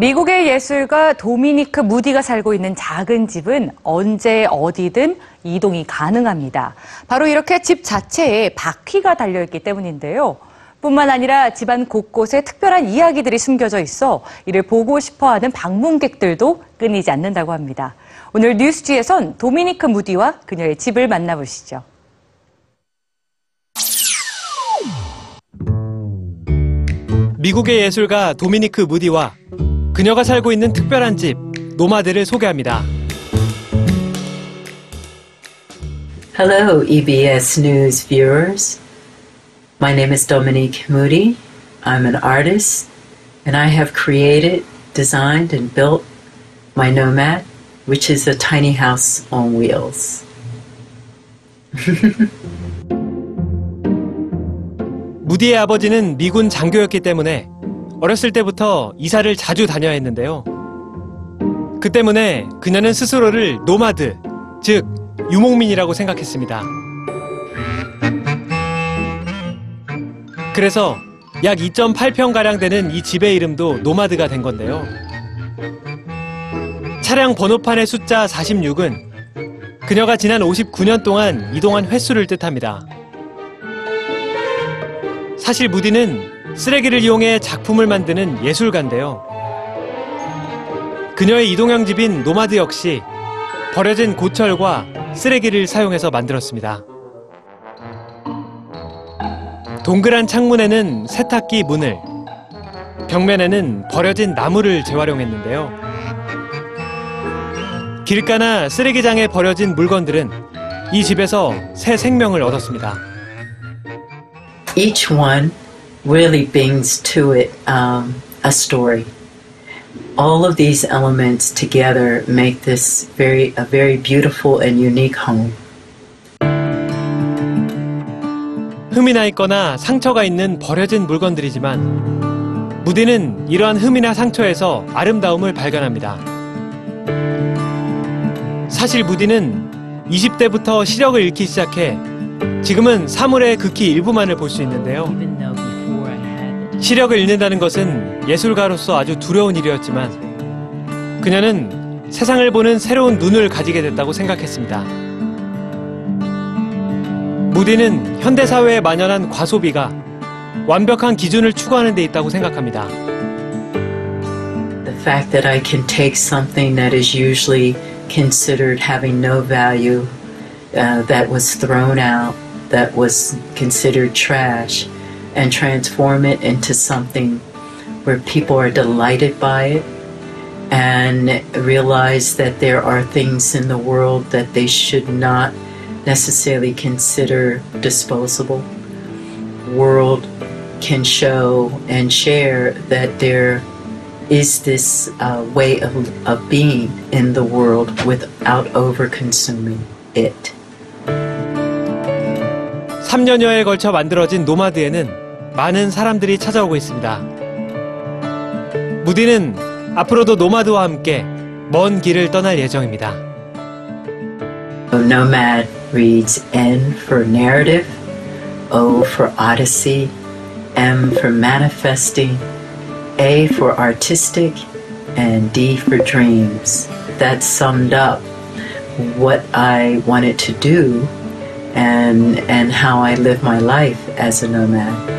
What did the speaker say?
미국의 예술가 도미니크 무디가 살고 있는 작은 집은 언제 어디든 이동이 가능합니다. 바로 이렇게 집 자체에 바퀴가 달려있기 때문인데요. 뿐만 아니라 집안 곳곳에 특별한 이야기들이 숨겨져 있어 이를 보고 싶어하는 방문객들도 끊이지 않는다고 합니다. 오늘 뉴스G에선 도미니크 무디와 그녀의 집을 만나보시죠. 미국의 예술가 도미니크 무디와 그녀가 살고 있는 특별한 집, 노마드를 소개합니다. Hello, EBS News viewers. My name is Dominique Moody. I'm an artist, and I have created, designed, and built my Nomad, which is a tiny house on wheels. 무디의 아버지는 미군 장교였기 때문에 어렸을 때부터 이사를 자주 다녀야 했는데요. 그 때문에 그녀는 스스로를 노마드, 즉 유목민이라고 생각했습니다. 그래서 약 2.8평가량 되는 이 집의 이름도 노마드가 된 건데요. 차량 번호판의 숫자 46은 그녀가 지난 59년 동안 이동한 횟수를 뜻합니다. 사실 무디는 쓰레기를 이용해 작품을 만드는 예술가인데요. 그녀의 이동형 집인 노마드 역시 버려진 고철과 쓰레기를 사용해서 만들었습니다. 동그란 창문에는 세탁기 문을, 벽면에는 버려진 나무를 재활용했는데요. 길가나 쓰레기장에 버려진 물건들은 이 집에서 새 생명을 얻었습니다. Each one really brings to it a story. All of these elements together make this a very beautiful and unique home. 흠이 나 있거나 상처가 있는 버려진 물건들이지만 무디는 이러한 흠이나 상처에서 아름다움을 발견합니다. 사실 무디는 20대부터 시력을 잃기 시작해 지금은 사물의 극히 일부만을 볼 수 있는데요. 시력을 잃는다는 것은 예술가로서 아주 두려운 일이었지만 그녀는 세상을 보는 새로운 눈을 가지게 됐다고 생각했습니다. 무디는 현대사회에 만연한 과소비가 완벽한 기준을 추구하는 데 있다고 생각합니다. The fact that I can take something that is usually considered having no value, that was thrown out, that was considered trash, and transform it into something where people are delighted by it and realize that there are things in the world that they should not necessarily consider disposable. World can show and share that there is this way of being in the world without over-consuming it. 3년여에 걸쳐 만들어진 노마드에는 많은 사람들이 찾아오고 있습니다. 무디는 앞으로도 노마드와 함께 먼 길을 떠날 예정입니다. Nomad reads N for narrative, O for odyssey, M for manifesting, A for artistic, and D for dreams. That summed up what I wanted to do and how I live my life as a nomad.